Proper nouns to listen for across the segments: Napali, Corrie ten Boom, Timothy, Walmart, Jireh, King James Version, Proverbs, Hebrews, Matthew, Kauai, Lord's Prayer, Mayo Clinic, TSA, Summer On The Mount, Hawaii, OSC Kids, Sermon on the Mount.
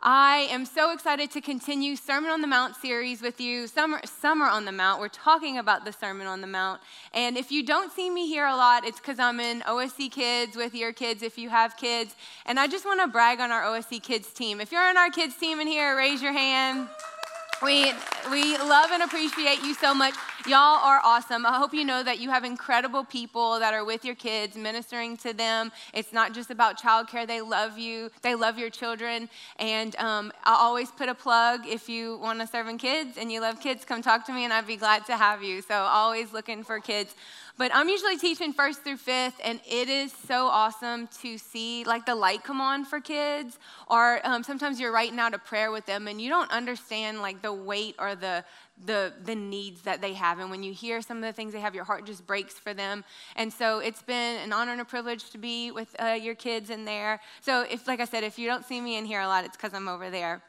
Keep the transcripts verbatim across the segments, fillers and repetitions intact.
I am so excited to continue Sermon on the Mount series with you, Summer, Summer on the Mount. We're talking about the Sermon on the Mount, and if you don't see me here a lot, it's because I'm in O S C Kids with your kids if you have kids, and I just want to brag on our O S C Kids team. If you're on our kids team in here, raise your hand. We we love and appreciate you so much. Y'all are awesome. I hope you know that you have incredible people that are with your kids, ministering to them. It's not just about childcare. They love you. They love your children. And um, I'll always put a plug. If you want to serve in kids and you love kids, come talk to me, and I'd be glad to have you. So always looking for kids. But I'm usually teaching first through fifth, and it is so awesome to see like the light come on for kids, or um, sometimes you're writing out a prayer with them and you don't understand like the weight or the the the needs that they have. And when you hear some of the things they have, your heart just breaks for them. And so it's been an honor and a privilege to be with uh, your kids in there. So if, like I said, if you don't see me in here a lot, it's because I'm over there.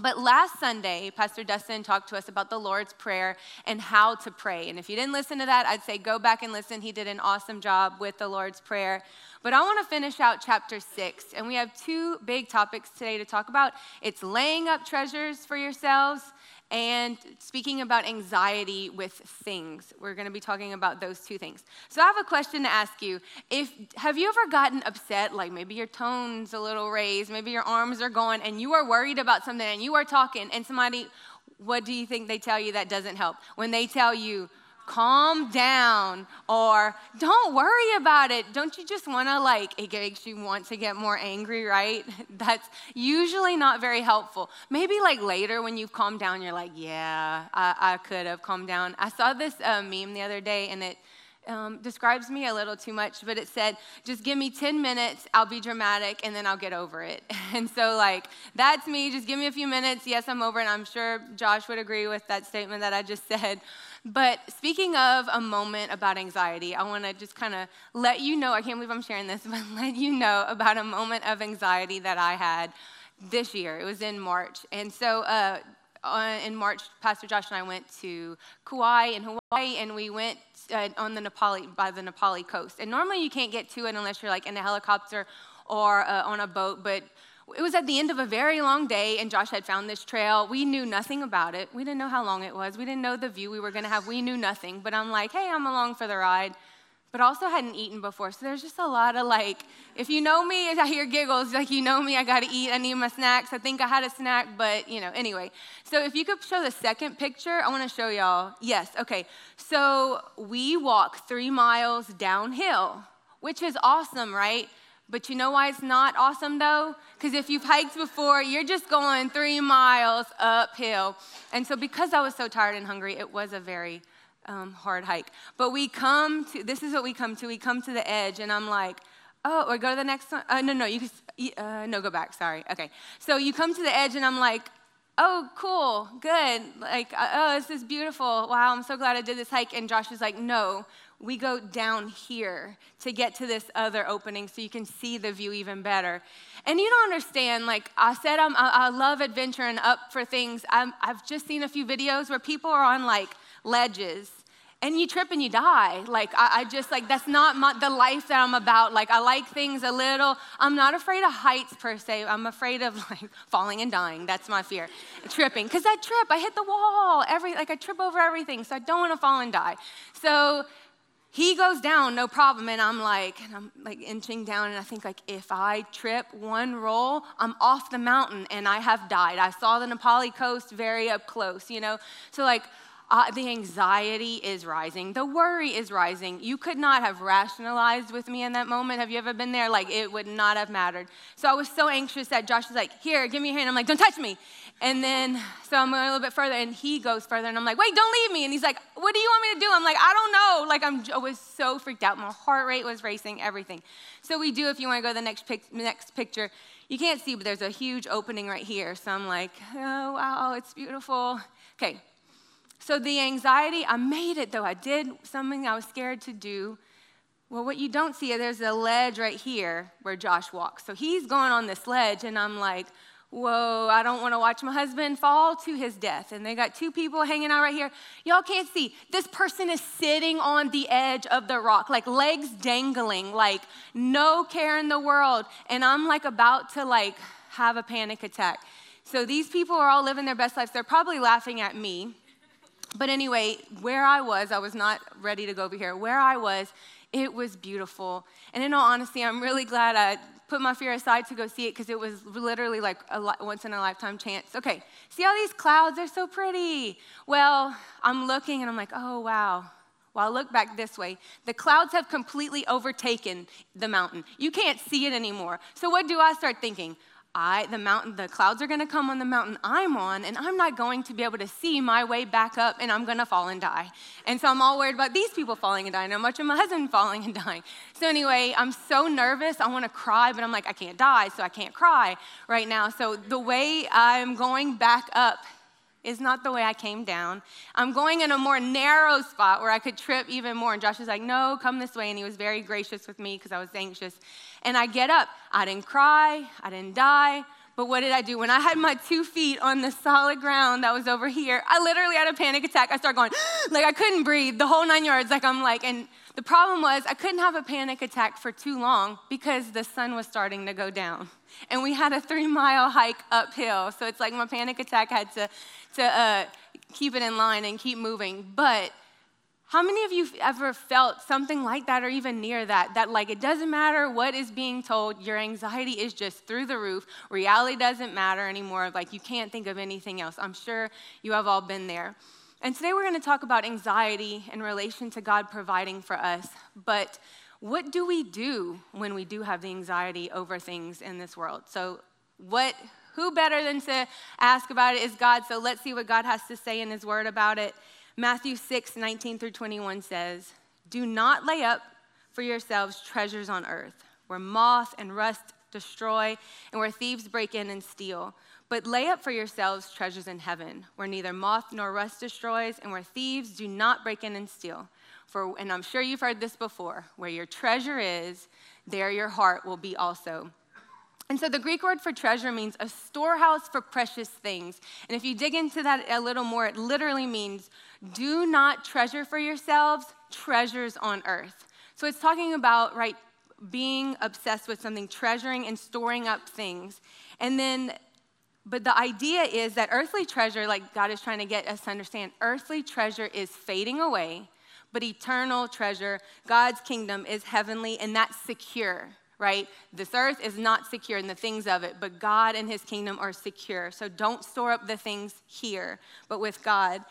But last Sunday, Pastor Dustin talked to us about the Lord's Prayer and how to pray. And if you didn't listen to that, I'd say go back and listen. He did an awesome job with the Lord's Prayer. But I want to finish out chapter six, and we have two big topics today to talk about. It's laying up treasures for yourselves and speaking about anxiety with things. We're going to be talking about those two things. So I have a question to ask you. If have you ever gotten upset, like maybe your tone's a little raised, maybe your arms are going, and you are worried about something, and you are talking, and somebody, what do you think they tell you that doesn't help? When they tell you, calm down, or don't worry about it. Don't you just want to like, it makes you want to get more angry, right? That's usually not very helpful. Maybe like later when you've calmed down, you're like, yeah, I, I could have calmed down. I saw this uh, meme the other day, and it um, describes me a little too much, but it said, just give me ten minutes, I'll be dramatic, and then I'll get over it. And so like, that's me, just give me a few minutes. Yes, I'm over it. I'm sure Josh would agree with that statement that I just said. But speaking of a moment about anxiety, I want to just kind of let you know, I can't believe I'm sharing this, but let you know about a moment of anxiety that I had this year. It was in March. And so uh, in March, Pastor Josh and I went to Kauai in Hawaii, and we went uh, on the Napali, by the Napali coast. And normally you can't get to it unless you're like in a helicopter or uh, on a boat, but it was at the end of a very long day, and Josh had found this trail. We knew nothing about it. We didn't know how long it was. We didn't know the view we were going to have. We knew nothing. But I'm like, hey, I'm along for the ride. But also hadn't eaten before. So there's just a lot of like, if you know me, I hear giggles. Like, you know me, I got to eat. I need my snacks. I think I had a snack, but, you know, anyway. So if you could show the second picture, I want to show y'all. Yes, okay. So we walk three miles downhill, which is awesome, right? But you know why it's not awesome, though? Because if you've hiked before, you're just going three miles uphill. And so because I was so tired and hungry, it was a very um, hard hike. But we come to, this is what we come to. We come to the edge, and I'm like, oh, or go to the next one. Uh, no, no, you can, uh, no, go back. Sorry. Okay. So you come to the edge, and I'm like, oh, cool, good. Like, oh, this is beautiful. Wow, I'm so glad I did this hike. And Josh is like, no. We go down here to get to this other opening so you can see the view even better. And you don't understand, like I said, I'm, I, I love adventure and up for things. I'm, I've just seen a few videos where people are on like ledges and you trip and you die. Like I, I just like, that's not my, the life that I'm about. Like I like things a little, I'm not afraid of heights per se. I'm afraid of like falling and dying. That's my fear, tripping. Cause I trip, I hit the wall, every like I trip over everything. So I don't wanna fall and die. So he goes down, no problem, and I'm like, and I'm like inching down, and I think like if I trip one roll, I'm off the mountain and I have died. I saw the Nepali coast very up close, you know. So like uh, the anxiety is rising, the worry is rising. You could not have rationalized with me in that moment. Have you ever been there? Like it would not have mattered. So I was so anxious that Josh was like, here, give me your hand. I'm like, don't touch me. And then, so I'm going a little bit further, and he goes further, and I'm like, wait, don't leave me. And he's like, what do you want me to do? I'm like, I don't know. Like, I'm, I was so freaked out. My heart rate was racing, everything. So we do, if you want to go to the next, pic, next picture, you can't see, but there's a huge opening right here. So I'm like, oh, wow, it's beautiful. Okay, so the anxiety, I made it, though. I did something I was scared to do. Well, what you don't see, there's a ledge right here where Josh walks. So he's going on this ledge, and I'm like, whoa, I don't want to watch my husband fall to his death. And they got two people hanging out right here. Y'all can't see. This person is sitting on the edge of the rock, like legs dangling, like no care in the world. And I'm like about to like have a panic attack. So these people are all living their best lives. They're probably laughing at me. But anyway, where I was, I was not ready to go over here. Where I was, it was beautiful. And in all honesty, I'm really glad I put my fear aside to go see it, because it was literally like a li- once-in-a-lifetime chance. Okay, see all these clouds? They're so pretty. Well, I'm looking, and I'm like, oh, wow. Well, I look back this way. The clouds have completely overtaken the mountain. You can't see it anymore. So what do I start thinking? I, the mountain, the clouds are going to come on the mountain I'm on, and I'm not going to be able to see my way back up, and I'm going to fall and die. And so I'm all worried about these people falling and dying, and much of my husband falling and dying. So anyway, I'm so nervous. I want to cry, but I'm like, I can't die, so I can't cry right now. So the way I'm going back up is not the way I came down. I'm going in a more narrow spot where I could trip even more. And Josh was like, no, come this way. And he was very gracious with me because I was anxious. And I get up. I didn't cry. I didn't die. But what did I do? When I had my two feet on the solid ground that was over here, I literally had a panic attack. I started going, like I couldn't breathe the whole nine yards. Like I'm like, and the problem was I couldn't have a panic attack for too long because the sun was starting to go down. And we had a three mile hike uphill. So it's like my panic attack had to, to uh, keep it in line and keep moving. But how many of you ever felt something like that or even near that, that like it doesn't matter what is being told, your anxiety is just through the roof, reality doesn't matter anymore, like you can't think of anything else. I'm sure you have all been there. And today we're going to talk about anxiety in relation to God providing for us, but what do we do when we do have the anxiety over things in this world? So what, who better than to ask about it is God, so let's see what God has to say in his word about it. Matthew six, nineteen through twenty-one says, do not lay up for yourselves treasures on earth, where moth and rust destroy, and where thieves break in and steal. But lay up for yourselves treasures in heaven, where neither moth nor rust destroys, and where thieves do not break in and steal. For, and I'm sure you've heard this before, where your treasure is, there your heart will be also. And so the Greek word for treasure means a storehouse for precious things. And if you dig into that a little more, it literally means do not treasure for yourselves treasures on earth. So it's talking about, right, being obsessed with something, treasuring and storing up things. And then, but the idea is that earthly treasure, like God is trying to get us to understand, earthly treasure is fading away, but eternal treasure, God's kingdom, is heavenly, and that's secure. Right? This earth is not secure in the things of it, but God and his kingdom are secure. So don't store up the things here, but with God.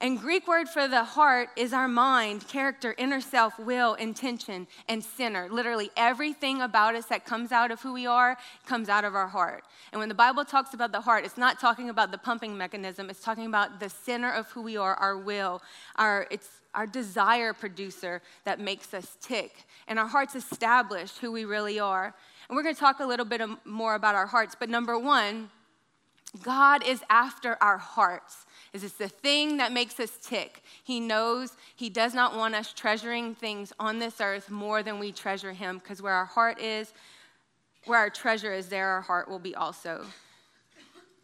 And Greek word for the heart is our mind, character, inner self, will, intention, and center. Literally everything about us that comes out of who we are comes out of our heart. And when the Bible talks about the heart, it's not talking about the pumping mechanism. It's talking about the center of who we are, our will, our it's our desire producer that makes us tick. And our hearts establish who we really are. And we're going to talk a little bit more about our hearts. But number one, God is after our hearts. Is it's the thing that makes us tick. He knows he does not want us treasuring things on this earth more than we treasure him, because where our heart is, where our treasure is, there our heart will be also.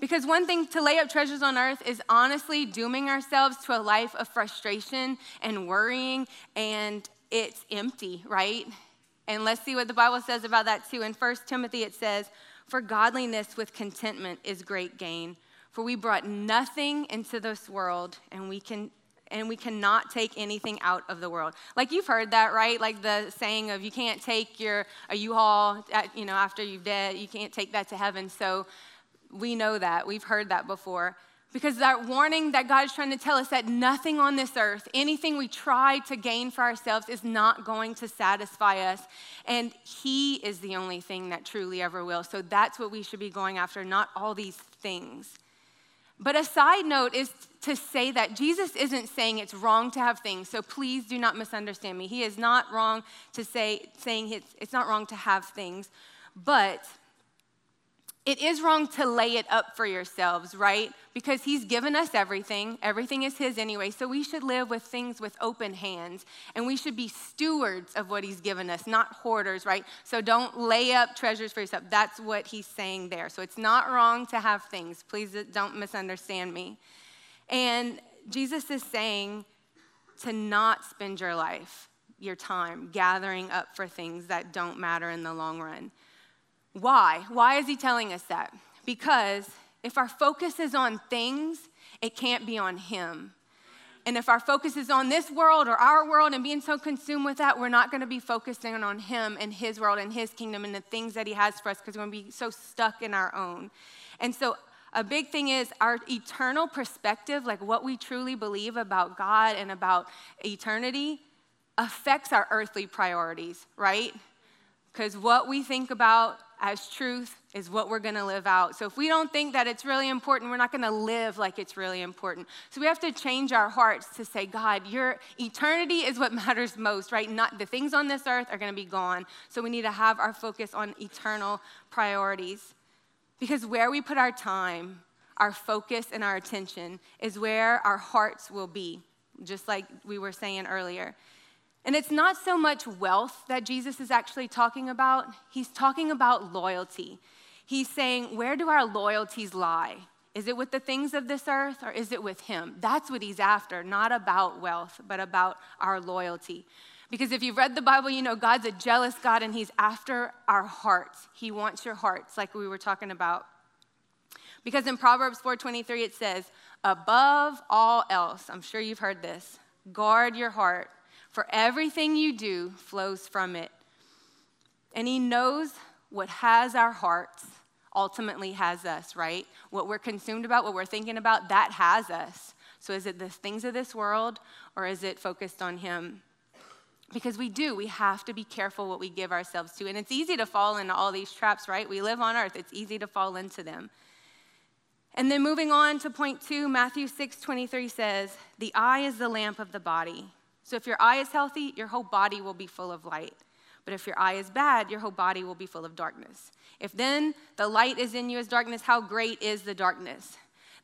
Because one thing to lay up treasures on earth is honestly dooming ourselves to a life of frustration and worrying, and it's empty, right? And let's see what the Bible says about that too. In First Timothy it says, for godliness with contentment is great gain. For we brought nothing into this world, and we can and we cannot take anything out of the world. Like you've heard that, right? Like the saying of you can't take your a U-Haul, at, you know, after you've dead, you can't take that to heaven. So we know that. We've heard that before. Because that warning that God is trying to tell us that nothing on this earth, anything we try to gain for ourselves is not going to satisfy us. And he is the only thing that truly ever will. So that's what we should be going after, not all these things. But a side note is to say that Jesus isn't saying it's wrong to have things, so please do not misunderstand me. He is not wrong to say, saying it's, it's not wrong to have things, but it is wrong to lay it up for yourselves, right? Because he's given us everything. Everything is his anyway, so we should live with things with open hands, and we should be stewards of what he's given us, not hoarders, right? So don't lay up treasures for yourself. That's what he's saying there. So it's not wrong to have things. Please don't misunderstand me. And Jesus is saying to not spend your life, your time, gathering up for things that don't matter in the long run. Why? Why is he telling us that? Because if our focus is on things, it can't be on him. And if our focus is on this world or our world and being so consumed with that, we're not going to be focusing on him and his world and his kingdom and the things that he has for us, because we're going to be so stuck in our own. And so a big thing is our eternal perspective, like what we truly believe about God and about eternity, affects our earthly priorities, right? Because what we think about as truth is what we're going to live out. So if we don't think that it's really important, we're not going to live like it's really important. So we have to change our hearts to say, God, your eternity is what matters most, right? Not the things on this earth are going to be gone. So we need to have our focus on eternal priorities, because where we put our time, our focus, and our attention is where our hearts will be, just like we were saying earlier. And it's not so much wealth that Jesus is actually talking about. He's talking about loyalty. He's saying, where do our loyalties lie? Is it with the things of this earth, or is it with him? That's what he's after, not about wealth, but about our loyalty. Because if you've read the Bible, you know God's a jealous God, and he's after our hearts. He wants your hearts, like we were talking about. Because in Proverbs four twenty-three, it says, above all else, I'm sure you've heard this, guard your heart, for everything you do flows from it. And he knows what has our hearts ultimately has us, right? What we're consumed about, what we're thinking about, that has us. So is it the things of this world, or is it focused on him? Because we do, we have to be careful what we give ourselves to. And it's easy to fall into all these traps, right? We live on earth, it's easy to fall into them. And then moving on to point two, Matthew six twenty-three says, the eye is the lamp of the body. So if your eye is healthy, your whole body will be full of light. But if your eye is bad, your whole body will be full of darkness. If then the light is in you as darkness, how great is the darkness?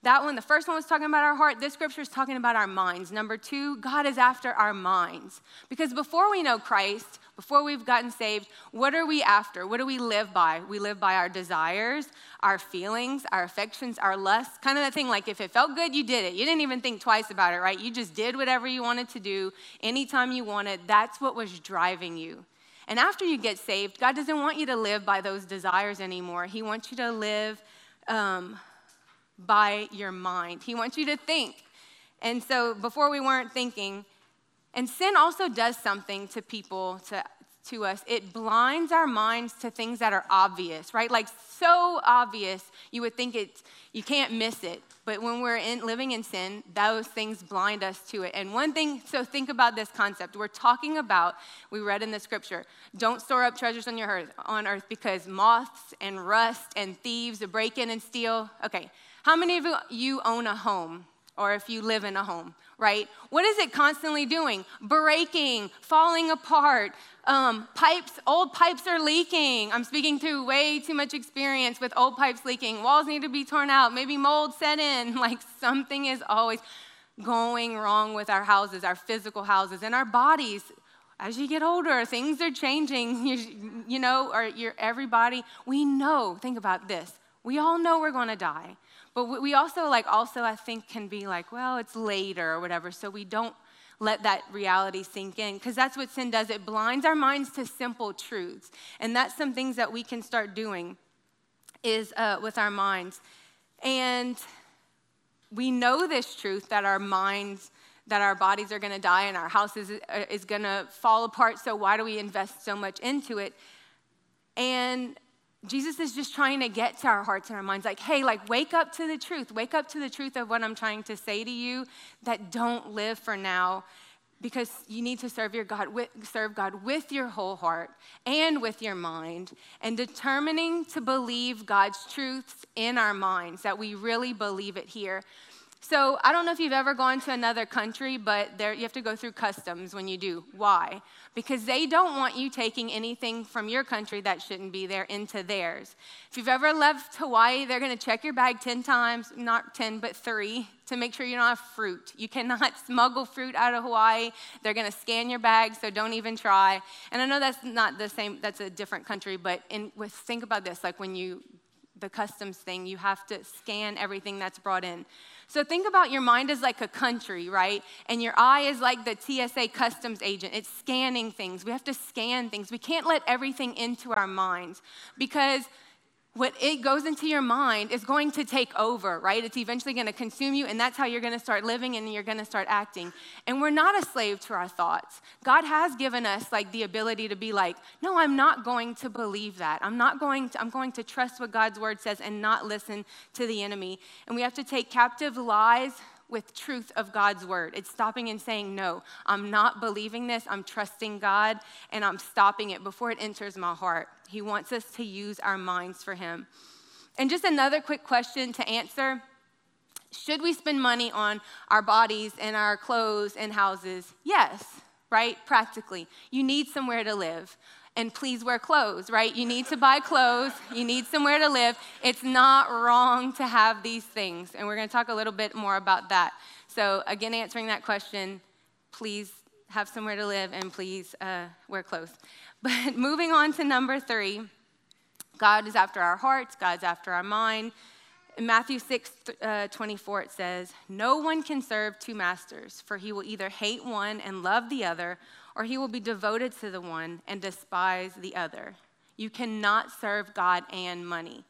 That one, the first one was talking about our heart. This scripture is talking about our minds. Number two, God is after our minds. Because before we know Christ, before we've gotten saved, what are we after? What do we live by? We live by our desires, our feelings, our affections, our lusts. Kind of that thing like if it felt good, you did it. You didn't even think twice about it, right? You just did whatever you wanted to do, anytime you wanted. That's what was driving you. And after you get saved, God doesn't want you to live by those desires anymore. He wants you to live um, by your mind. He wants you to think. And so before we weren't thinking. And sin also does something to people, to to us. It blinds our minds to things that are obvious, right? Like so obvious, you would think it's, you can't miss it. But when we're in, living in sin, those things blind us to it. And one thing, so think about this concept. We're talking about, we read in the scripture, don't store up treasures on your earth, on earth because moths and rust and thieves break in and steal. Okay, how many of you own a home? Or if you live in a home, right? What is it constantly doing? Breaking, falling apart, um, pipes, old pipes are leaking. I'm speaking through way too much experience with old pipes leaking. Walls need to be torn out, maybe mold set in. Like something is always going wrong with our houses, our physical houses, and our bodies. As you get older, things are changing, you, you know, or your everybody. We know, think about this. We all know we're gonna die. But we also, like, also I think can be like, well, it's later or whatever. So we don't let that reality sink in, because that's what sin does. It blinds our minds to simple truths. And that's some things that we can start doing is uh, with our minds. And we know this truth that our minds, that our bodies are going to die and our house is, is going to fall apart. So why do we invest so much into it? And Jesus is just trying to get to our hearts and our minds, like, hey, like, wake up to the truth. Wake up to the truth of what I'm trying to say to you, that don't live for now, because you need to serve your God, with, serve God with your whole heart and with your mind, and determining to believe God's truths in our minds, that we really believe it here. So I don't know if you've ever gone to another country, but there, you have to go through customs when you do. Why? Because they don't want you taking anything from your country that shouldn't be there into theirs. If you've ever left Hawaii, they're going to check your bag ten times, not ten, but three, to make sure you don't have fruit. You cannot smuggle fruit out of Hawaii. They're going to scan your bag, so don't even try. And I know that's not the same, that's a different country, but in, with, think about this, like when you the customs thing. You have to scan everything that's brought in. So think about your mind as like a country, right? And your eye is like the T S A customs agent. It's scanning things. We have to scan things. We can't let everything into our minds, because what it goes into your mind is going to take over, right? It's eventually going to consume you, and that's how you're going to start living, and you're going to start acting. And we're not a slave to our thoughts. God has given us like the ability to be like, no, I'm not going to believe that. I'm not going to, I'm going to trust what God's word says and not listen to the enemy. And we have to take captive lies with truth of God's word. It's stopping and saying, no, I'm not believing this. I'm trusting God, and I'm stopping it before it enters my heart. He wants us to use our minds for him. And just another quick question to answer. Should we spend money on our bodies and our clothes and houses? Yes, right? Practically. You need somewhere to live. And please wear clothes, right? You need to buy clothes. You need somewhere to live. It's not wrong to have these things. And we're going to talk a little bit more about that. So again, answering that question, please have somewhere to live and please uh, wear clothes. But moving on to number three, God is after our hearts. God's after our mind. In Matthew six twenty-four, it says, "No one can serve two masters, for he will either hate one and love the other, or he will be devoted to the one and despise the other." You cannot serve God and money.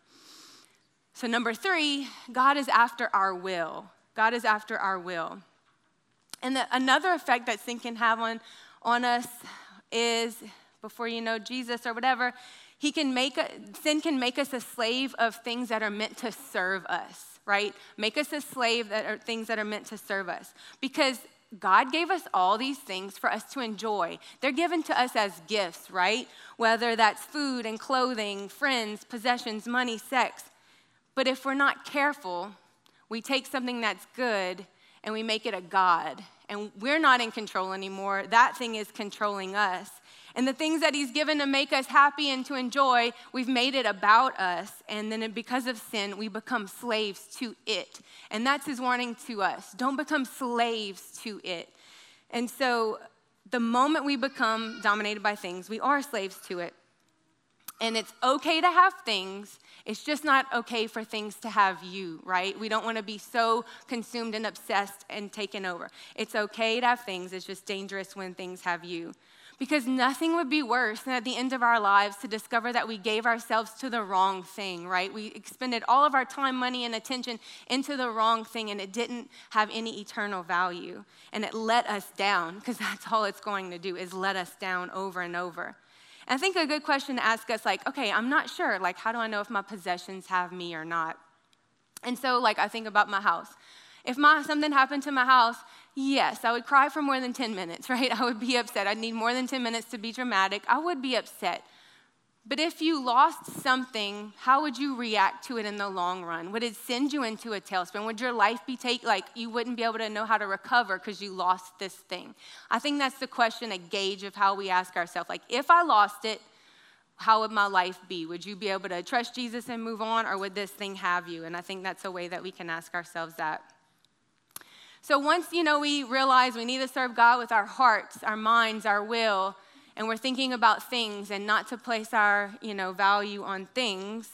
So number three, God is after our will. God is after our will. And the, another effect that sin can have on, on us is, before you know Jesus or whatever, he can make a, sin can make us a slave of things that are meant to serve us, right? Make us a slave that are things that are meant to serve us. Because God gave us all these things for us to enjoy. They're given to us as gifts, right? Whether that's food and clothing, friends, possessions, money, sex. But if we're not careful, we take something that's good and we make it a god. And we're not in control anymore. That thing is controlling us. And the things that he's given to make us happy and to enjoy, we've made it about us. And then because of sin, we become slaves to it. And that's his warning to us. Don't become slaves to it. And so the moment we become dominated by things, we are slaves to it. And it's okay to have things. It's just not okay for things to have you, right? We don't want to be so consumed and obsessed and taken over. It's okay to have things. It's just dangerous when things have you. Because nothing would be worse than at the end of our lives to discover that we gave ourselves to the wrong thing, right? We expended all of our time, money, and attention into the wrong thing, and it didn't have any eternal value. And it let us down, because that's all it's going to do is let us down over and over. And I think a good question to ask us, like, okay, I'm not sure. Like, how do I know if my possessions have me or not? And so, like, I think about my house. If my, something happened to my house, yes, I would cry for more than ten minutes, right? I would be upset. I'd need more than ten minutes to be dramatic. I would be upset. But if you lost something, how would you react to it in the long run? Would it send you into a tailspin? Would your life be take like you wouldn't be able to know how to recover because you lost this thing? I think that's the question, a gauge of how we ask ourselves. Like, if I lost it, how would my life be? Would you be able to trust Jesus and move on, or would this thing have you? And I think that's a way that we can ask ourselves that. So once, you know, we realize we need to serve God with our hearts, our minds, our will, and we're thinking about things and not to place our, you know, value on things,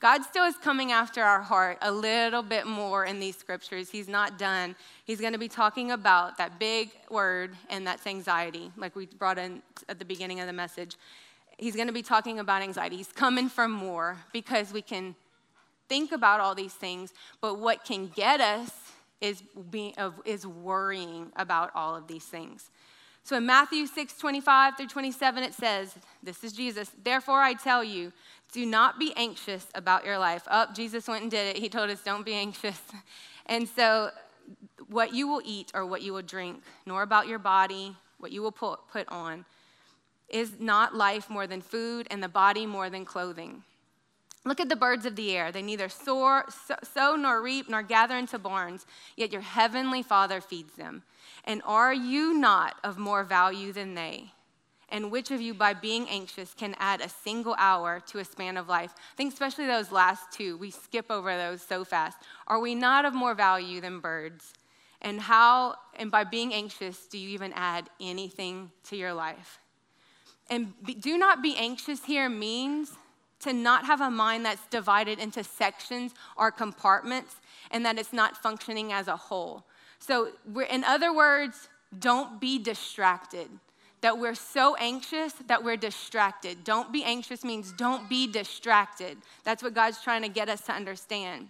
God still is coming after our heart a little bit more in these scriptures. He's not done. He's going to be talking about that big word, and that's anxiety, like we brought in at the beginning of the message. He's going to be talking about anxiety. He's coming for more, because we can think about all these things, but what can get us is being of is worrying about all of these things. So in Matthew six twenty-five through twenty-seven, it says, this is Jesus, "Therefore I tell you, do not be anxious about your life." Up, oh, Jesus went and did it. He told us don't be anxious. And so what you will eat or what you will drink, nor about your body, what you will put on, is not life more than food and the body more than clothing? Look at the birds of the air. They neither sow, sow nor reap nor gather into barns, yet your heavenly Father feeds them. And are you not of more value than they? And which of you, by being anxious, can add a single hour to a span of life? I think especially those last two, we skip over those so fast. Are we not of more value than birds? And how, and by being anxious, do you even add anything to your life? And be, do not be anxious here means to not have a mind that's divided into sections or compartments and that it's not functioning as a whole. So we're, in other words, don't be distracted, that we're so anxious that we're distracted. Don't be anxious means don't be distracted. That's what God's trying to get us to understand.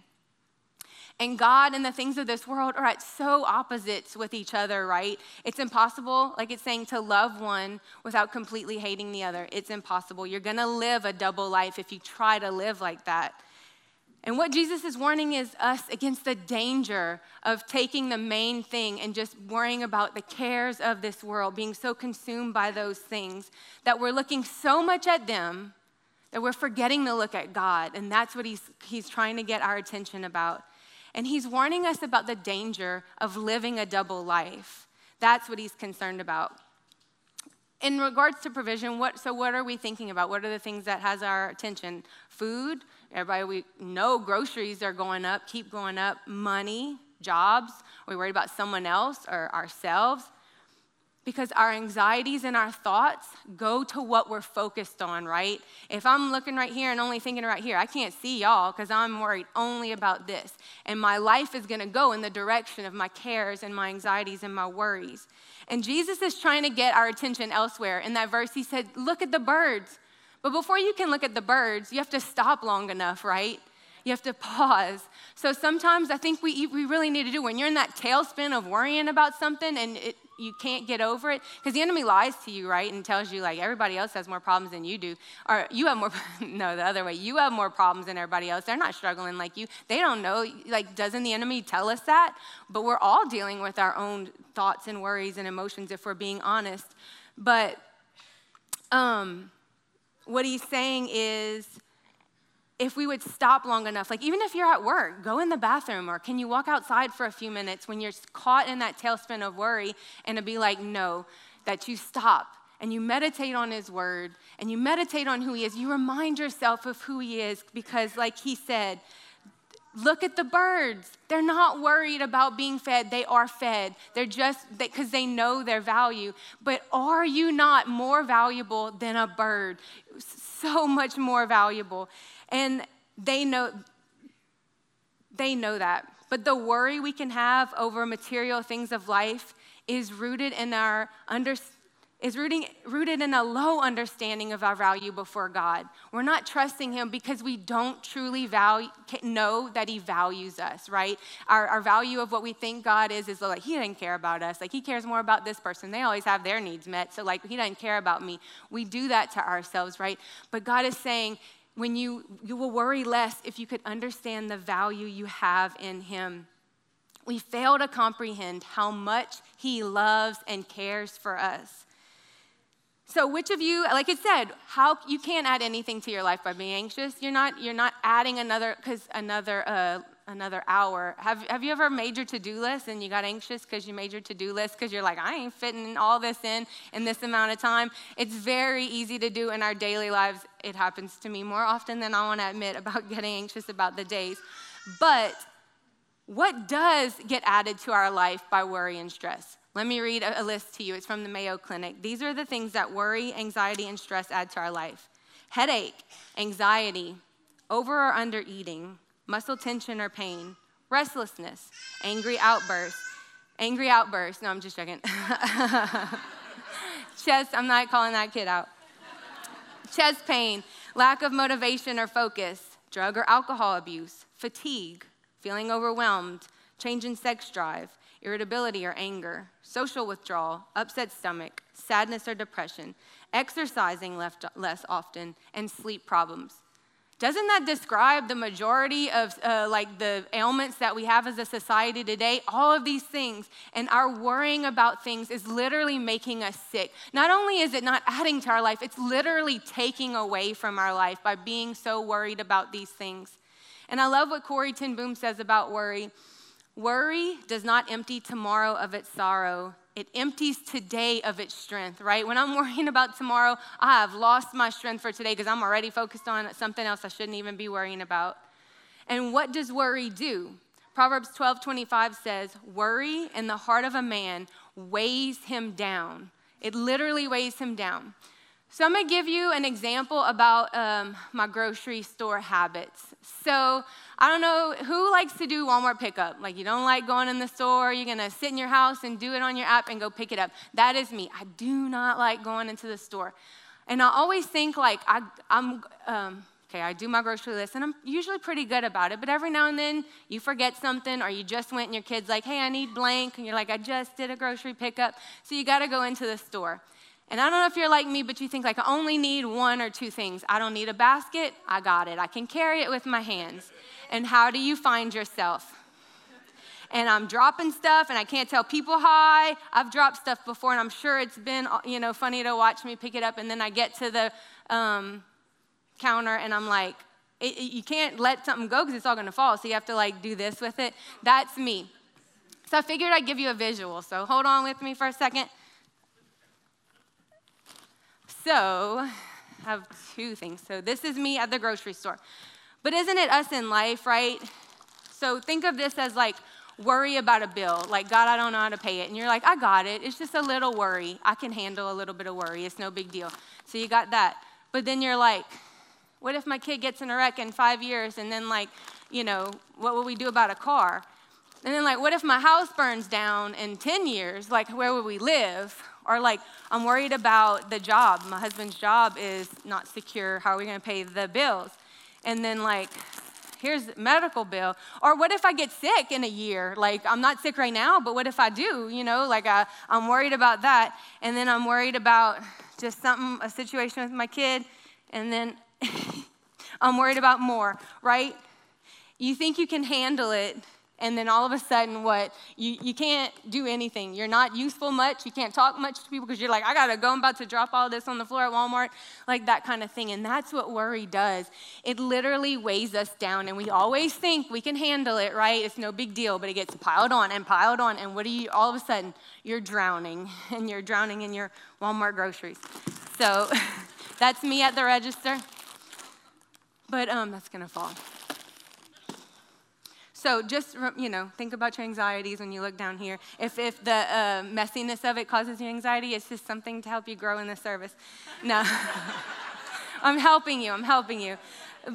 And God and the things of this world are at so opposites with each other, right? It's impossible, like it's saying, to love one without completely hating the other. It's impossible. You're going to live a double life if you try to live like that. And what Jesus is warning is us against the danger of taking the main thing and just worrying about the cares of this world, being so consumed by those things that we're looking so much at them that we're forgetting to look at God. And that's what he's, he's trying to get our attention about. And he's warning us about the danger of living a double life. That's what he's concerned about. In regards to provision, what, so what are we thinking about? What are the things that has our attention? Food, everybody we know groceries are going up, keep going up. Money, jobs, are we worried about someone else or ourselves? Because our anxieties and our thoughts go to what we're focused on, right? If I'm looking right here and only thinking right here, I can't see y'all because I'm worried only about this. And my life is gonna go in the direction of my cares and my anxieties and my worries. And Jesus is trying to get our attention elsewhere. In that verse, he said, look at the birds. But before you can look at the birds, you have to stop long enough, right? You have to pause. So sometimes I think we we really need to do, when you're in that tailspin of worrying about something and it, you can't get over it, because the enemy lies to you, right, and tells you, like, everybody else has more problems than you do, or you have more, no, the other way, you have more problems than everybody else. They're not struggling like you. They don't know, like, doesn't the enemy tell us that? But we're all dealing with our own thoughts and worries and emotions if we're being honest. But um, what he's saying is, if we would stop long enough, like even if you're at work, go in the bathroom, or can you walk outside for a few minutes when you're caught in that tailspin of worry, and to be like, no, that you stop and you meditate on his word and you meditate on who he is. You remind yourself of who he is, because like he said, look at the birds. They're not worried about being fed. They are fed. They're just, because they, they know their value. But are you not more valuable than a bird? So much more valuable. And they know, they know that. But the worry we can have over material things of life is rooted in our under, is rooting, rooted in a low understanding of our value before God. We're not trusting him because we don't truly value, know that he values us, right? Our, our value of what we think God is is like, he doesn't care about us. Like, he cares more about this person. They always have their needs met. So like, he doesn't care about me. We do that to ourselves, right? But God is saying, when you, you will worry less if you could understand the value you have in him. We fail to comprehend how much he loves and cares for us. So which of you, like it said, how you can't add anything to your life by being anxious. You're not, you're not adding another, because another, uh, another hour. Have have you ever made your to-do list and you got anxious because you made your to-do list because you're like, I ain't fitting all this in in this amount of time? It's very easy to do in our daily lives. It happens to me more often than I want to admit about getting anxious about the days. But what does get added to our life by worry and stress? Let me read a list to you. It's from the Mayo Clinic. These are the things that worry, anxiety, and stress add to our life. Headache, anxiety, over or under eating, muscle tension or pain, restlessness, angry outbursts, angry outbursts, no, I'm just joking. Chest, I'm not calling that kid out. Chest pain, lack of motivation or focus, drug or alcohol abuse, fatigue, feeling overwhelmed, change in sex drive, irritability or anger, social withdrawal, upset stomach, sadness or depression, exercising less often, and sleep problems. Doesn't that describe the majority of uh, like the ailments that we have as a society today? All of these things, and our worrying about things is literally making us sick. Not only is it not adding to our life, it's literally taking away from our life by being so worried about these things. And I love what Corrie ten Boom says about worry. Worry does not empty tomorrow of its sorrow. It empties today of its strength, right? When I'm worrying about tomorrow, I have lost my strength for today because I'm already focused on something else I shouldn't even be worrying about. And what does worry do? Proverbs twelve twenty-five says, worry in the heart of a man weighs him down. It literally weighs him down. So I'm gonna give you an example about um, my grocery store habits. So I don't know who likes to do Walmart pickup. Like, you don't like going in the store, you're gonna sit in your house and do it on your app and go pick it up. That is me. I do not like going into the store. And I always think like, I, I'm, um, okay, I do my grocery list and I'm usually pretty good about it, but every now and then you forget something or you just went and your kid's like, hey, I need blank. And you're like, I just did a grocery pickup. So you gotta go into the store. And I don't know if you're like me, but you think like, I only need one or two things. I don't need a basket. I got it. I can carry it with my hands. And how do you find yourself? And I'm dropping stuff and I can't tell people hi. I've dropped stuff before and I'm sure it's been, you know, funny to watch me pick it up. And then I get to the um, counter and I'm like, it, it, you can't let something go because it's all going to fall. So you have to like do this with it. That's me. So I figured I'd give you a visual. So hold on with me for a second. So I have two things. So this is me at the grocery store. But isn't it us in life, right? So think of this as like worry about a bill. Like, God, I don't know how to pay it. And you're like, I got it. It's just a little worry. I can handle a little bit of worry. It's no big deal. So you got that. But then you're like, what if my kid gets in a wreck in five years? And then like, you know, what will we do about a car? And then like, what if my house burns down in ten years? Like, where would we live? Or like, I'm worried about the job. My husband's job is not secure. How are we gonna pay the bills? And then like, here's the medical bill. Or what if I get sick in a year? Like, I'm not sick right now, but what if I do? You know, like I, I'm worried about that. And then I'm worried about just something, a situation with my kid. And then I'm worried about more, right? You think you can handle it. And then all of a sudden, what, you, you can't do anything. You're not useful much. You can't talk much to people because you're like, I got to go. I'm about to drop all this on the floor at Walmart, like that kind of thing. And that's what worry does. It literally weighs us down. And we always think we can handle it, right? It's no big deal, but it gets piled on and piled on. And what do you, all of a sudden, you're drowning. And you're drowning in your Walmart groceries. So that's me at the register. But um, that's going to fall. So just, you know, think about your anxieties when you look down here. If if the uh, messiness of it causes you anxiety, it's just something to help you grow in the service. No, I'm helping you, I'm helping you.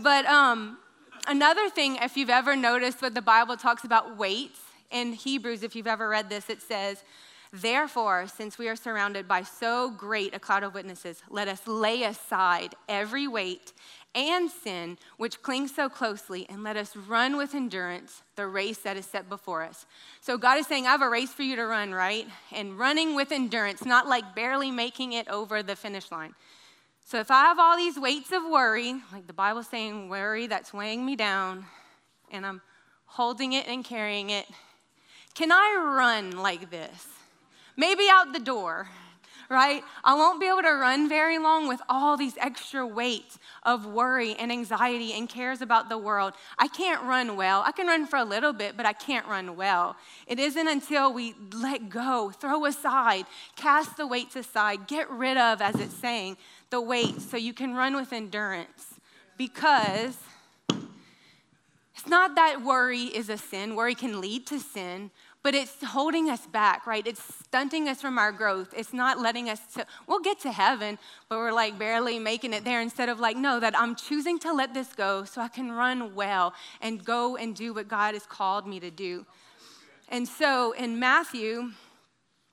But um, another thing, if you've ever noticed what the Bible talks about weights, in Hebrews, if you've ever read this, it says, therefore, since we are surrounded by so great a cloud of witnesses, let us lay aside every weight and sin, which clings so closely, and let us run with endurance the race that is set before us. So God is saying, I have a race for you to run, right? And running with endurance, not like barely making it over the finish line. So if I have all these weights of worry, like the Bible's saying, worry that's weighing me down, and I'm holding it and carrying it, can I run like this? Maybe out the door, right? I won't be able to run very long with all these extra weights of worry and anxiety and cares about the world. I can't run well. I can run for a little bit, but I can't run well. It isn't until we let go, throw aside, cast the weights aside, get rid of, as it's saying, the weights so you can run with endurance, because it's not that worry is a sin. Worry can lead to sin. But it's holding us back, right? It's stunting us from our growth. It's not letting us to, we'll get to heaven, but we're like barely making it there, instead of like, no, that I'm choosing to let this go so I can run well and go and do what God has called me to do. And so in Matthew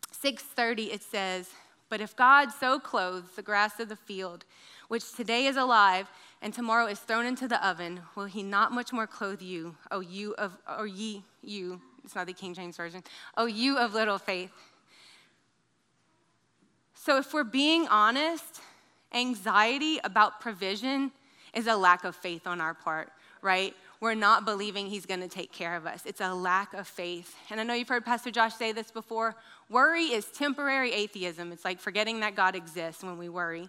six thirty, it says, but if God so clothes the grass of the field, which today is alive and tomorrow is thrown into the oven, will he not much more clothe you, O you of, or ye, you, it's not the King James Version. Oh, you of little faith. So if we're being honest, anxiety about provision is a lack of faith on our part, right? We're not believing he's going to take care of us. It's a lack of faith. And I know you've heard Pastor Josh say this before. Worry is temporary atheism. It's like forgetting that God exists when we worry.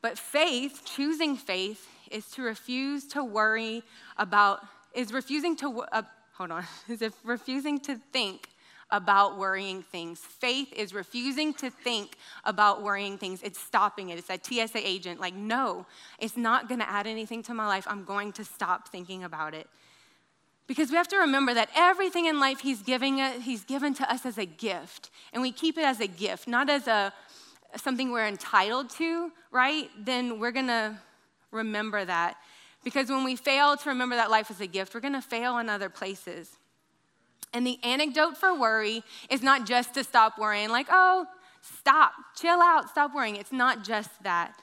But faith, choosing faith, is to refuse to worry about, is refusing to uh, Hold on, is if refusing to think about worrying things. Faith is refusing to think about worrying things. It's stopping it. It's that T S A agent, like, no, it's not gonna add anything to my life. I'm going to stop thinking about it. Because we have to remember that everything in life he's giving, he's given to us as a gift, and we keep it as a gift, not as a something we're entitled to, right, then we're going to remember that. Because when we fail to remember that life is a gift, we're going to fail in other places. And the antidote for worry is not just to stop worrying, like, oh, stop, chill out, stop worrying. It's not just that,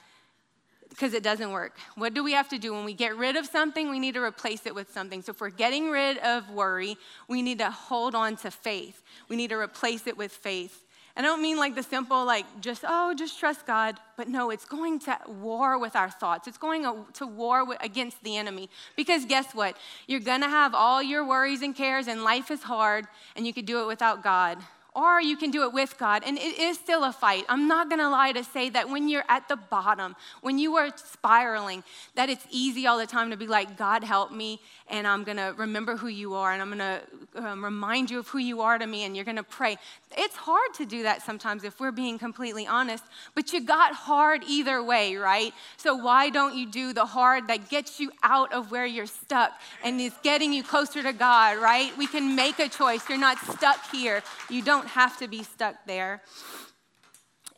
because it doesn't work. What do we have to do? When we get rid of something, we need to replace it with something. So if we're getting rid of worry, we need to hold on to faith. We need to replace it with faith. And I don't mean like the simple, like, just, oh, just trust God. But no, it's going to war with our thoughts. It's going to war with, against the enemy. Because guess what? You're going to have all your worries and cares, and life is hard, and you could do it without God. Or you can do it with God, and it is still a fight. I'm not going to lie to say that when you're at the bottom, when you are spiraling, that it's easy all the time to be like, God, help me, and I'm going to remember who you are, and I'm going to um, remind you of who you are to me, and you're going to pray. It's hard to do that sometimes if we're being completely honest, but you got hard either way, right? So why don't you do the hard that gets you out of where you're stuck and is getting you closer to God, right? We can make a choice. You're not stuck here. You don't have to be stuck there.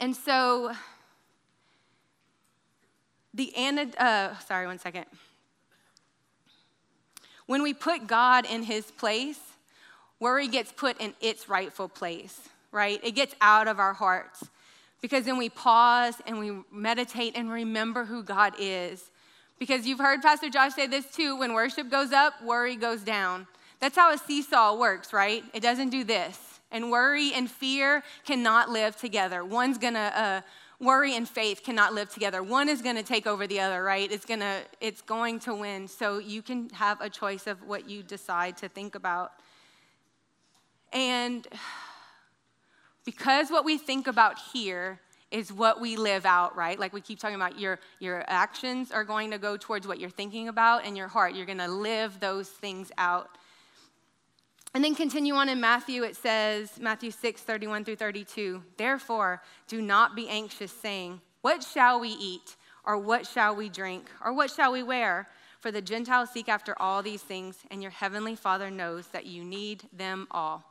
And so the antidote, uh, sorry, one second. When we put God in his place, worry gets put in its rightful place, right? It gets out of our hearts, because then we pause and we meditate and remember who God is. Because you've heard Pastor Josh say this too, when worship goes up, worry goes down. That's how a seesaw works, right? It doesn't do this. And worry and fear cannot live together. One's gonna, uh, worry and faith cannot live together. One is gonna take over the other, right? It's gonna, it's going to win. So you can have a choice of what you decide to think about. And because what we think about here is what we live out, right? Like we keep talking about, your your actions are going to go towards what you're thinking about, and your heart, you're gonna live those things out. And then continue on in Matthew, it says, Matthew six, thirty-one through thirty-two, therefore, do not be anxious, saying, what shall we eat, or what shall we drink, or what shall we wear? For the Gentiles seek after all these things, and your heavenly Father knows that you need them all.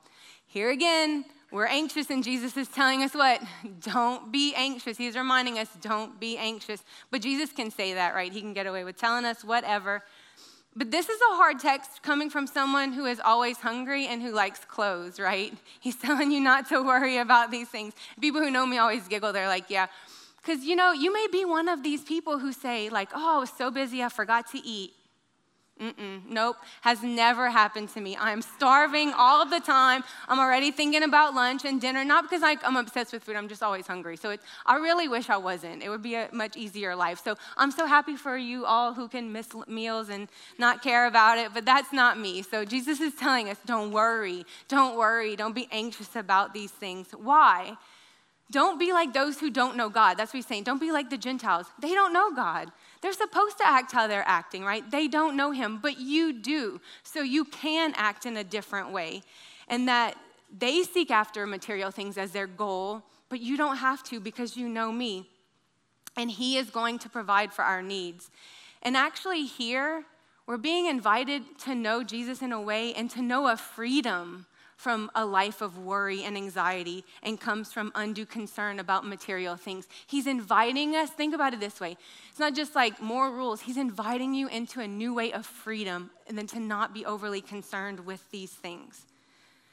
Here again, we're anxious, and Jesus is telling us what? Don't be anxious. He's reminding us, don't be anxious. But Jesus can say that, right? He can get away with telling us whatever. But this is a hard text coming from someone who is always hungry and who likes clothes, right? He's telling you not to worry about these things. People who know me always giggle. They're like, yeah. Because, you know, you may be one of these people who say, like, oh, I was so busy, I forgot to eat. Mm-mm, nope, has never happened to me. I'm starving all of the time. I'm already thinking about lunch and dinner, not because I, I'm obsessed with food. I'm just always hungry. So it's, I really wish I wasn't. It would be a much easier life. So I'm so happy for you all who can miss meals and not care about it, but that's not me. So Jesus is telling us, don't worry, don't worry, don't be anxious about these things. Why? Don't be like those who don't know God. That's what he's saying. Don't be like the Gentiles. They don't know God. They're supposed to act how they're acting, right? They don't know him, but you do. So you can act in a different way. And that they seek after material things as their goal, but you don't have to, because you know me. And he is going to provide for our needs. And actually here, we're being invited to know Jesus in a way, and to know a freedom from a life of worry and anxiety, and comes from undue concern about material things. He's inviting us, think about it this way. It's not just like more rules. He's inviting you into a new way of freedom, and then to not be overly concerned with these things.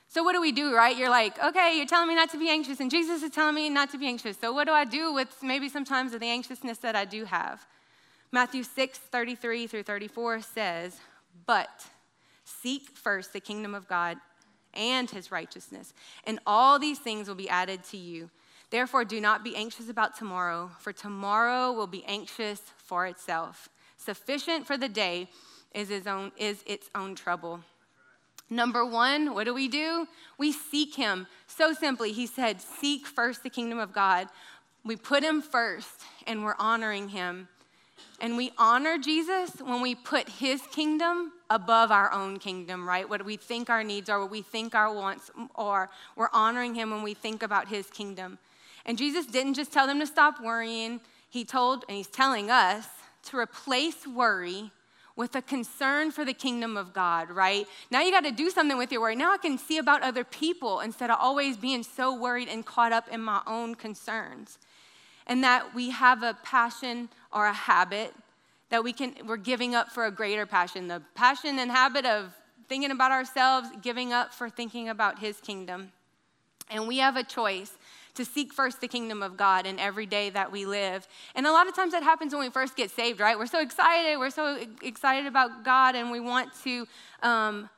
So what do we do, right? You're like, okay, you're telling me not to be anxious, and Jesus is telling me not to be anxious. So what do I do with maybe sometimes the anxiousness that I do have? Matthew six, thirty-three through thirty-four says, but seek first the kingdom of God and his righteousness, and all these things will be added to you. Therefore, do not be anxious about tomorrow, for tomorrow will be anxious for itself. Sufficient for the day is its own, is its own trouble. Number one, what do we do? We seek him. So simply, he said, seek first the kingdom of God. We put him first, and we're honoring him. And we honor Jesus when we put his kingdom above our own kingdom, right? What we think our needs are, what we think our wants are. We're honoring him when we think about his kingdom. And Jesus didn't just tell them to stop worrying. He told, and he's telling us, to replace worry with a concern for the kingdom of God, right? Now you got to do something with your worry. Now I can see about other people instead of always being so worried and caught up in my own concerns. and that we have a passion or a habit that we can, we're giving up for a greater passion, the passion and habit of thinking about ourselves, giving up for thinking about his kingdom. And we have a choice to seek first the kingdom of God in every day that we live. And a lot of times that happens when we first get saved, right? We're so excited. We're so excited about God, and we want to um,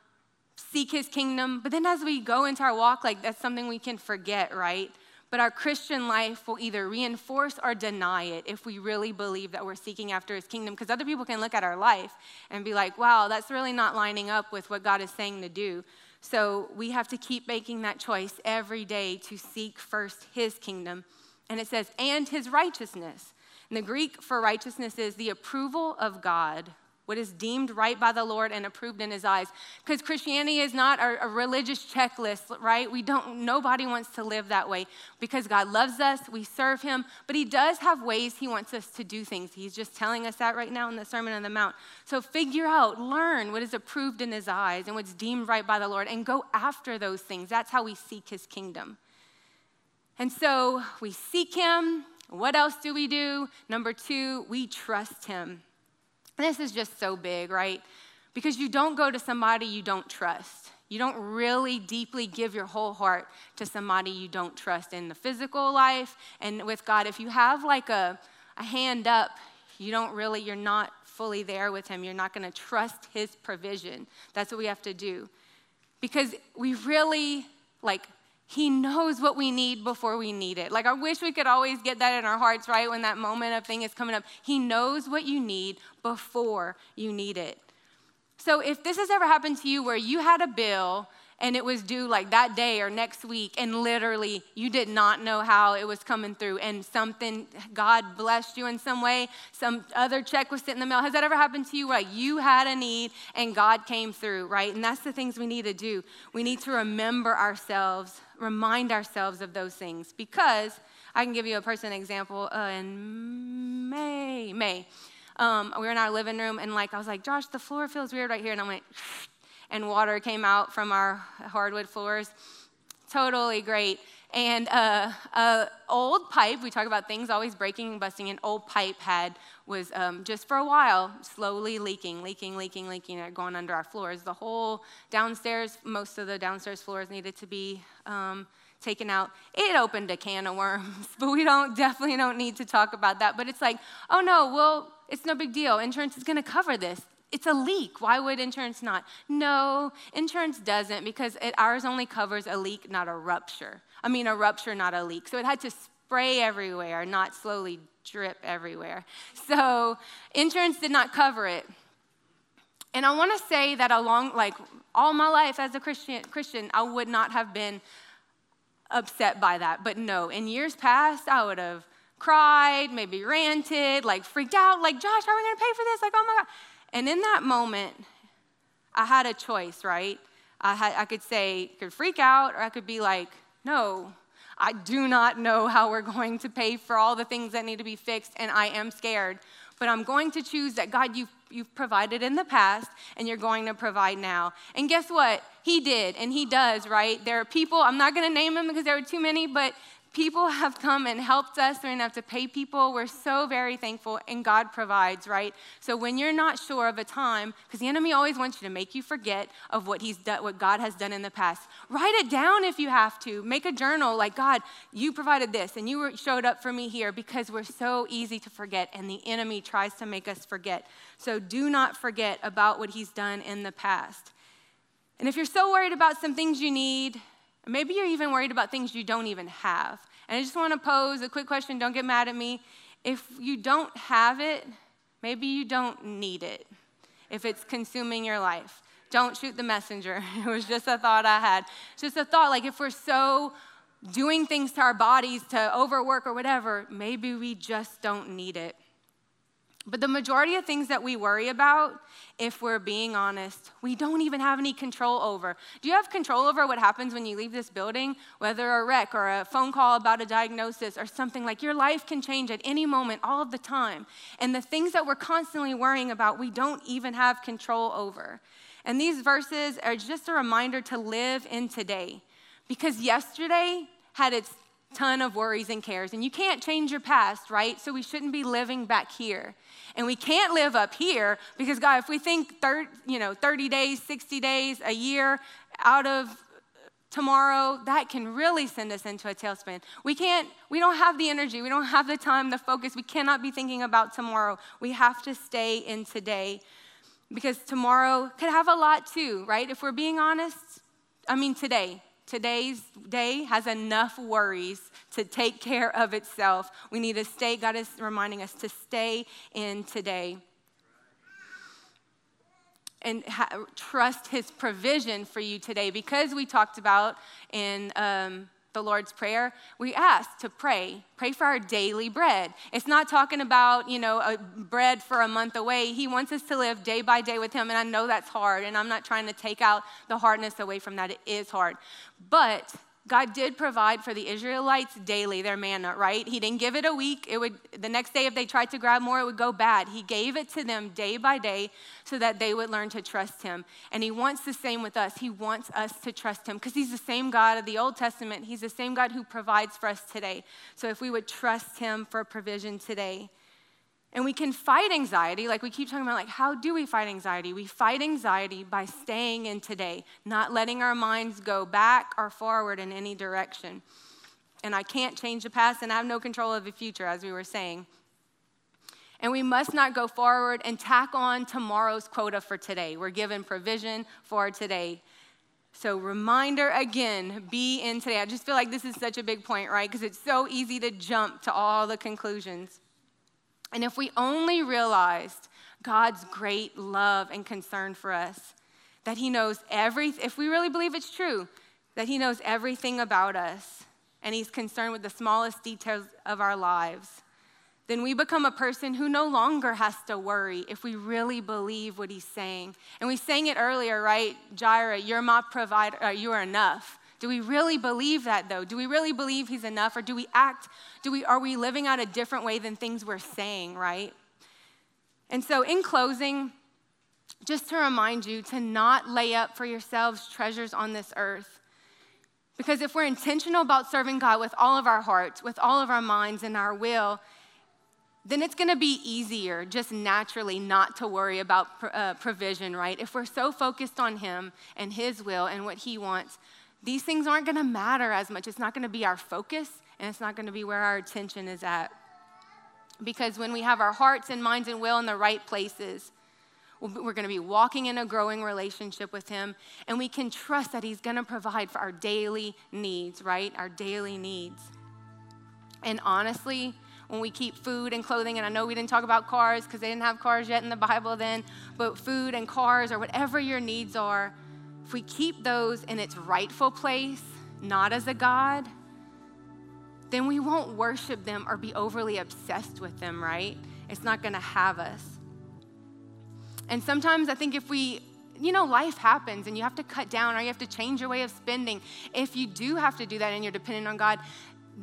seek his kingdom. But then as we go into our walk, like, that's something we can forget, right? But our Christian life will either reinforce or deny it if we really believe that we're seeking after his kingdom, because other people can look at our life and be like, wow, that's really not lining up with what God is saying to do. So we have to keep making that choice every day to seek first his kingdom. And it says, and his righteousness. And the Greek for righteousness is the approval of God, what is deemed right by the Lord and approved in his eyes. Because Christianity is not a, a religious checklist, right? We don't, nobody wants to live that way, because God loves us, we serve him, but he does have ways he wants us to do things. He's just telling us that right now in the Sermon on the Mount. So figure out, learn what is approved in his eyes and what's deemed right by the Lord, and go after those things. That's how we seek his kingdom. And so we seek him. What else do we do? Number two, we trust him. This is just so big, right? Because you don't go to somebody you don't trust. You don't really deeply give your whole heart to somebody you don't trust in the physical life and with God. If you have like a, a hand up, you don't really, you're not fully there with him. You're not going to trust his provision. That's what we have to do. Because we really, like, he knows what we need before we need it. Like, I wish we could always get that in our hearts, right? When that moment of thing is coming up, he knows what you need before you need it. So if this has ever happened to you where you had a bill and it was due like that day or next week, and literally you did not know how it was coming through, and something, God blessed you in some way, some other check was sent in the mail. Has that ever happened to you where you had a need and God came through, right? And that's the things we need to do. We need to remember ourselves, remind ourselves of those things, because I can give you a personal example uh, in May, May. Um, we were in our living room, and like I was like, Josh, the floor feels weird right here, and I went, and water came out from our hardwood floors. Totally great. And uh, a old pipe, we talk about things always breaking and busting, an old pipe had, was um, just for a while, slowly leaking, leaking, leaking, leaking, and going under our floors. The whole downstairs, most of the downstairs floors needed to be um, taken out. It opened a can of worms, but we don't definitely don't need to talk about that. But it's like, oh no, well, it's no big deal. Insurance is gonna cover this. It's a leak. Why would insurance not? No, insurance doesn't, because it, ours only covers a leak, not a rupture. I mean, a rupture, not a leak. So it had to spray everywhere, not slowly drip everywhere. So insurance did not cover it. And I want to say that along, like, all my life as a Christian, Christian, I would not have been upset by that. But no, in years past, I would have cried, maybe ranted, like freaked out, like, Josh, how are we going to pay for this? Like, oh my God. And in that moment, I had a choice, right? I had, I could say, could freak out, or I could be like, no, I do not know how we're going to pay for all the things that need to be fixed, and I am scared. But I'm going to choose that, God, you've, you've provided in the past, and you're going to provide now. And guess what? He did, and he does, right? There are people, I'm not going to name them because there were too many, but people have come and helped us. We didn't have to pay people. We're so very thankful, and God provides, right? So when you're not sure of a time, because the enemy always wants you to make you forget of what he's done, what God has done in the past. Write it down if you have to. Make a journal like, God, you provided this, and you showed up for me here, because we're so easy to forget, and the enemy tries to make us forget. So do not forget about what he's done in the past. And if you're so worried about some things you need, maybe you're even worried about things you don't even have. And I just want to pose a quick question. Don't get mad at me. If you don't have it, maybe you don't need it. If it's consuming your life, don't shoot the messenger. It was just a thought I had. It's just a thought, like, if we're so doing things to our bodies to overwork or whatever, maybe we just don't need it. But the majority of things that we worry about, if we're being honest, we don't even have any control over. Do you have control over what happens when you leave this building? Whether a wreck or a phone call about a diagnosis or something, like, your life can change at any moment, all of the time. And the things that we're constantly worrying about, we don't even have control over. And these verses are just a reminder to live in today. Because yesterday had its ton of worries and cares, and you can't change your past, right? So we shouldn't be living back here. And we can't live up here because, God, if we think thirty, you know, thirty days, sixty days, a year out of tomorrow, that can really send us into a tailspin. We can't, we don't have the energy. We don't have the time, the focus. We cannot be thinking about tomorrow. We have to stay in today because tomorrow could have a lot too, right? If we're being honest, I mean today. Today's day has enough worries to take care of itself. We need to stay, God is reminding us to stay in today and ha- trust his provision for you today. Because we talked about in um, the Lord's Prayer, we asked to pray, pray for our daily bread. It's not talking about, you know, a bread for a month away. He wants us to live day by day with him. And I know that's hard. And I'm not trying to take out the hardness away from that. It is hard. But God did provide for the Israelites daily, their manna, right? He didn't give it a week. It would, the next day, if they tried to grab more, it would go bad. He gave it to them day by day so that they would learn to trust him. And he wants the same with us. He wants us to trust him because he's the same God of the Old Testament. He's the same God who provides for us today. So if we would trust him for provision today. And we can fight anxiety, like we keep talking about, like how do we fight anxiety? We fight anxiety by staying in today, not letting our minds go back or forward in any direction. And I can't change the past and I have no control of the future, as we were saying. And we must not go forward and tack on tomorrow's quota for today. We're given provision for today. So reminder again, be in today. I just feel like this is such a big point, right? Because it's so easy to jump to all the conclusions. And if we only realized God's great love and concern for us, that he knows everything, if we really believe it's true, that he knows everything about us, and he's concerned with the smallest details of our lives, then we become a person who no longer has to worry if we really believe what he's saying. And we sang it earlier, right? Jireh, you're my provider, or you are enough. Do we really believe that though? Do we really believe he's enough, or do we act, do we, are we living out a different way than things we're saying, right? And so in closing, just to remind you to not lay up for yourselves treasures on this earth. Because if we're intentional about serving God with all of our hearts, with all of our minds and our will, then it's gonna be easier just naturally not to worry about uh, provision, right? If we're so focused on him and his will and what he wants, these things aren't gonna matter as much. It's not gonna be our focus, and it's not gonna be where our attention is at. Because when we have our hearts and minds and will in the right places, we're gonna be walking in a growing relationship with him, and we can trust that he's gonna provide for our daily needs, right? Our daily needs. And honestly, when we keep food and clothing, and I know we didn't talk about cars because they didn't have cars yet in the Bible then, but food and cars or whatever your needs are, if we keep those in its rightful place, not as a God, then we won't worship them or be overly obsessed with them, right? It's not gonna have us. And sometimes I think if we, you know, life happens and you have to cut down or you have to change your way of spending. If you do have to do that and you're dependent on God,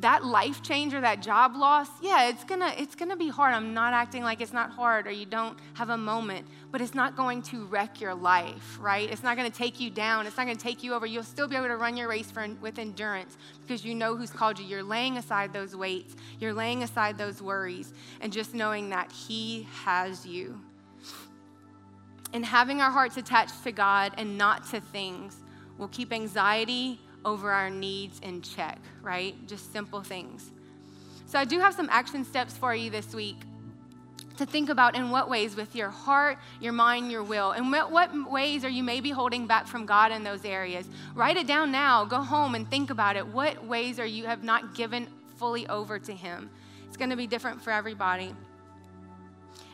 that life change or that job loss, yeah, it's gonna it's gonna be hard. I'm not acting like it's not hard or you don't have a moment, but it's not going to wreck your life, right? It's not gonna take you down. It's not gonna take you over. You'll still be able to run your race for, with endurance because you know who's called you. You're laying aside those weights. You're laying aside those worries and just knowing that he has you. And having our hearts attached to God and not to things will keep anxiety over our needs in check, right? Just simple things. So I do have some action steps for you this week to think about in what ways with your heart, your mind, your will, and what, what ways are you maybe holding back from God in those areas? Write it down now, go home and think about it. What ways are you have not given fully over to him? It's gonna be different for everybody.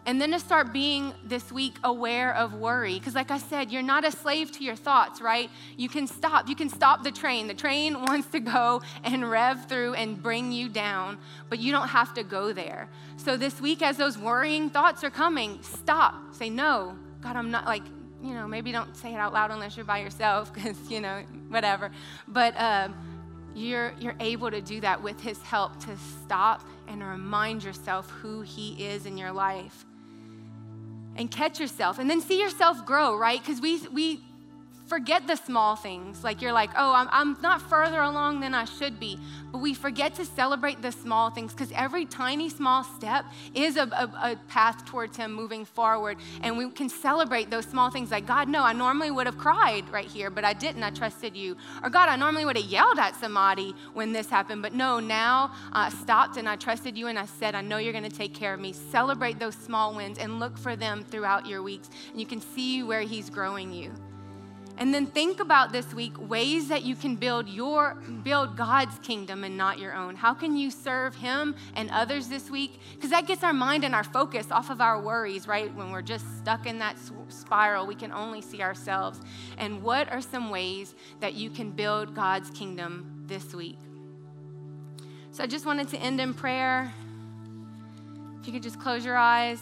And then to start being this week aware of worry. Because like I said, you're not a slave to your thoughts, right? You can stop. You can stop the train. The train wants to go and rev through and bring you down, but you don't have to go there. So this week, as those worrying thoughts are coming, stop. Say, no, God, I'm not like, you know, maybe don't say it out loud unless you're by yourself because, you know, whatever. But uh, you're you're able to do that with his help to stop and remind yourself who he is in your life. And catch yourself and then see yourself grow, right? Because we we forget the small things. Like you're like, oh, I'm, I'm not further along than I should be. But we forget to celebrate the small things, because every tiny small step is a, a, a path towards him moving forward. And we can celebrate those small things like, God, no, I normally would have cried right here, but I didn't. I trusted you. Or God, I normally would have yelled at somebody when this happened, but no, now I stopped and I trusted you and I said, I know you're going to take care of me. Celebrate those small wins and look for them throughout your weeks. And you can see where he's growing you. And then think about this week ways that you can build your build God's kingdom and not your own. How can you serve him and others this week? Because that gets our mind and our focus off of our worries, right? When we're just stuck in that spiral, we can only see ourselves. And what are some ways that you can build God's kingdom this week? So I just wanted to end in prayer. If you could just close your eyes.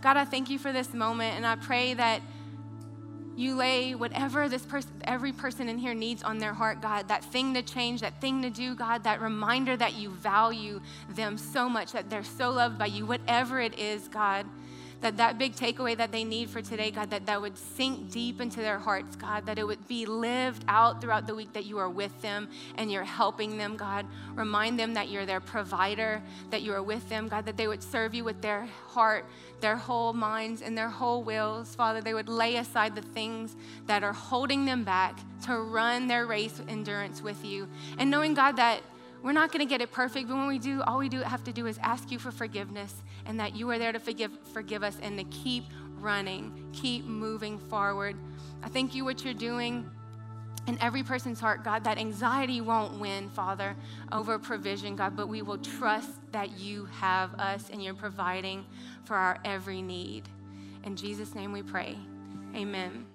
God, I thank you for this moment, and I pray that you lay whatever this person, every person in here needs on their heart, God, that thing to change, that thing to do, God, that reminder that you value them so much, that they're so loved by you, whatever it is, God, that that big takeaway that they need for today, God, that that would sink deep into their hearts, God, that it would be lived out throughout the week, that you are with them and you're helping them, God. Remind them that you're their provider, that you are with them, God, that they would serve you with their heart, their whole minds, and their whole wills. Father, they would lay aside the things that are holding them back to run their race with endurance with you. And knowing, God, that we're not going to get it perfect, but when we do, all we do have to do is ask you for forgiveness, and that you are there to forgive forgive us and to keep running, keep moving forward. I thank you what you're doing in every person's heart, God, that anxiety won't win, Father, over provision, God, but we will trust that you have us and you're providing for our every need. In Jesus' name we pray, amen.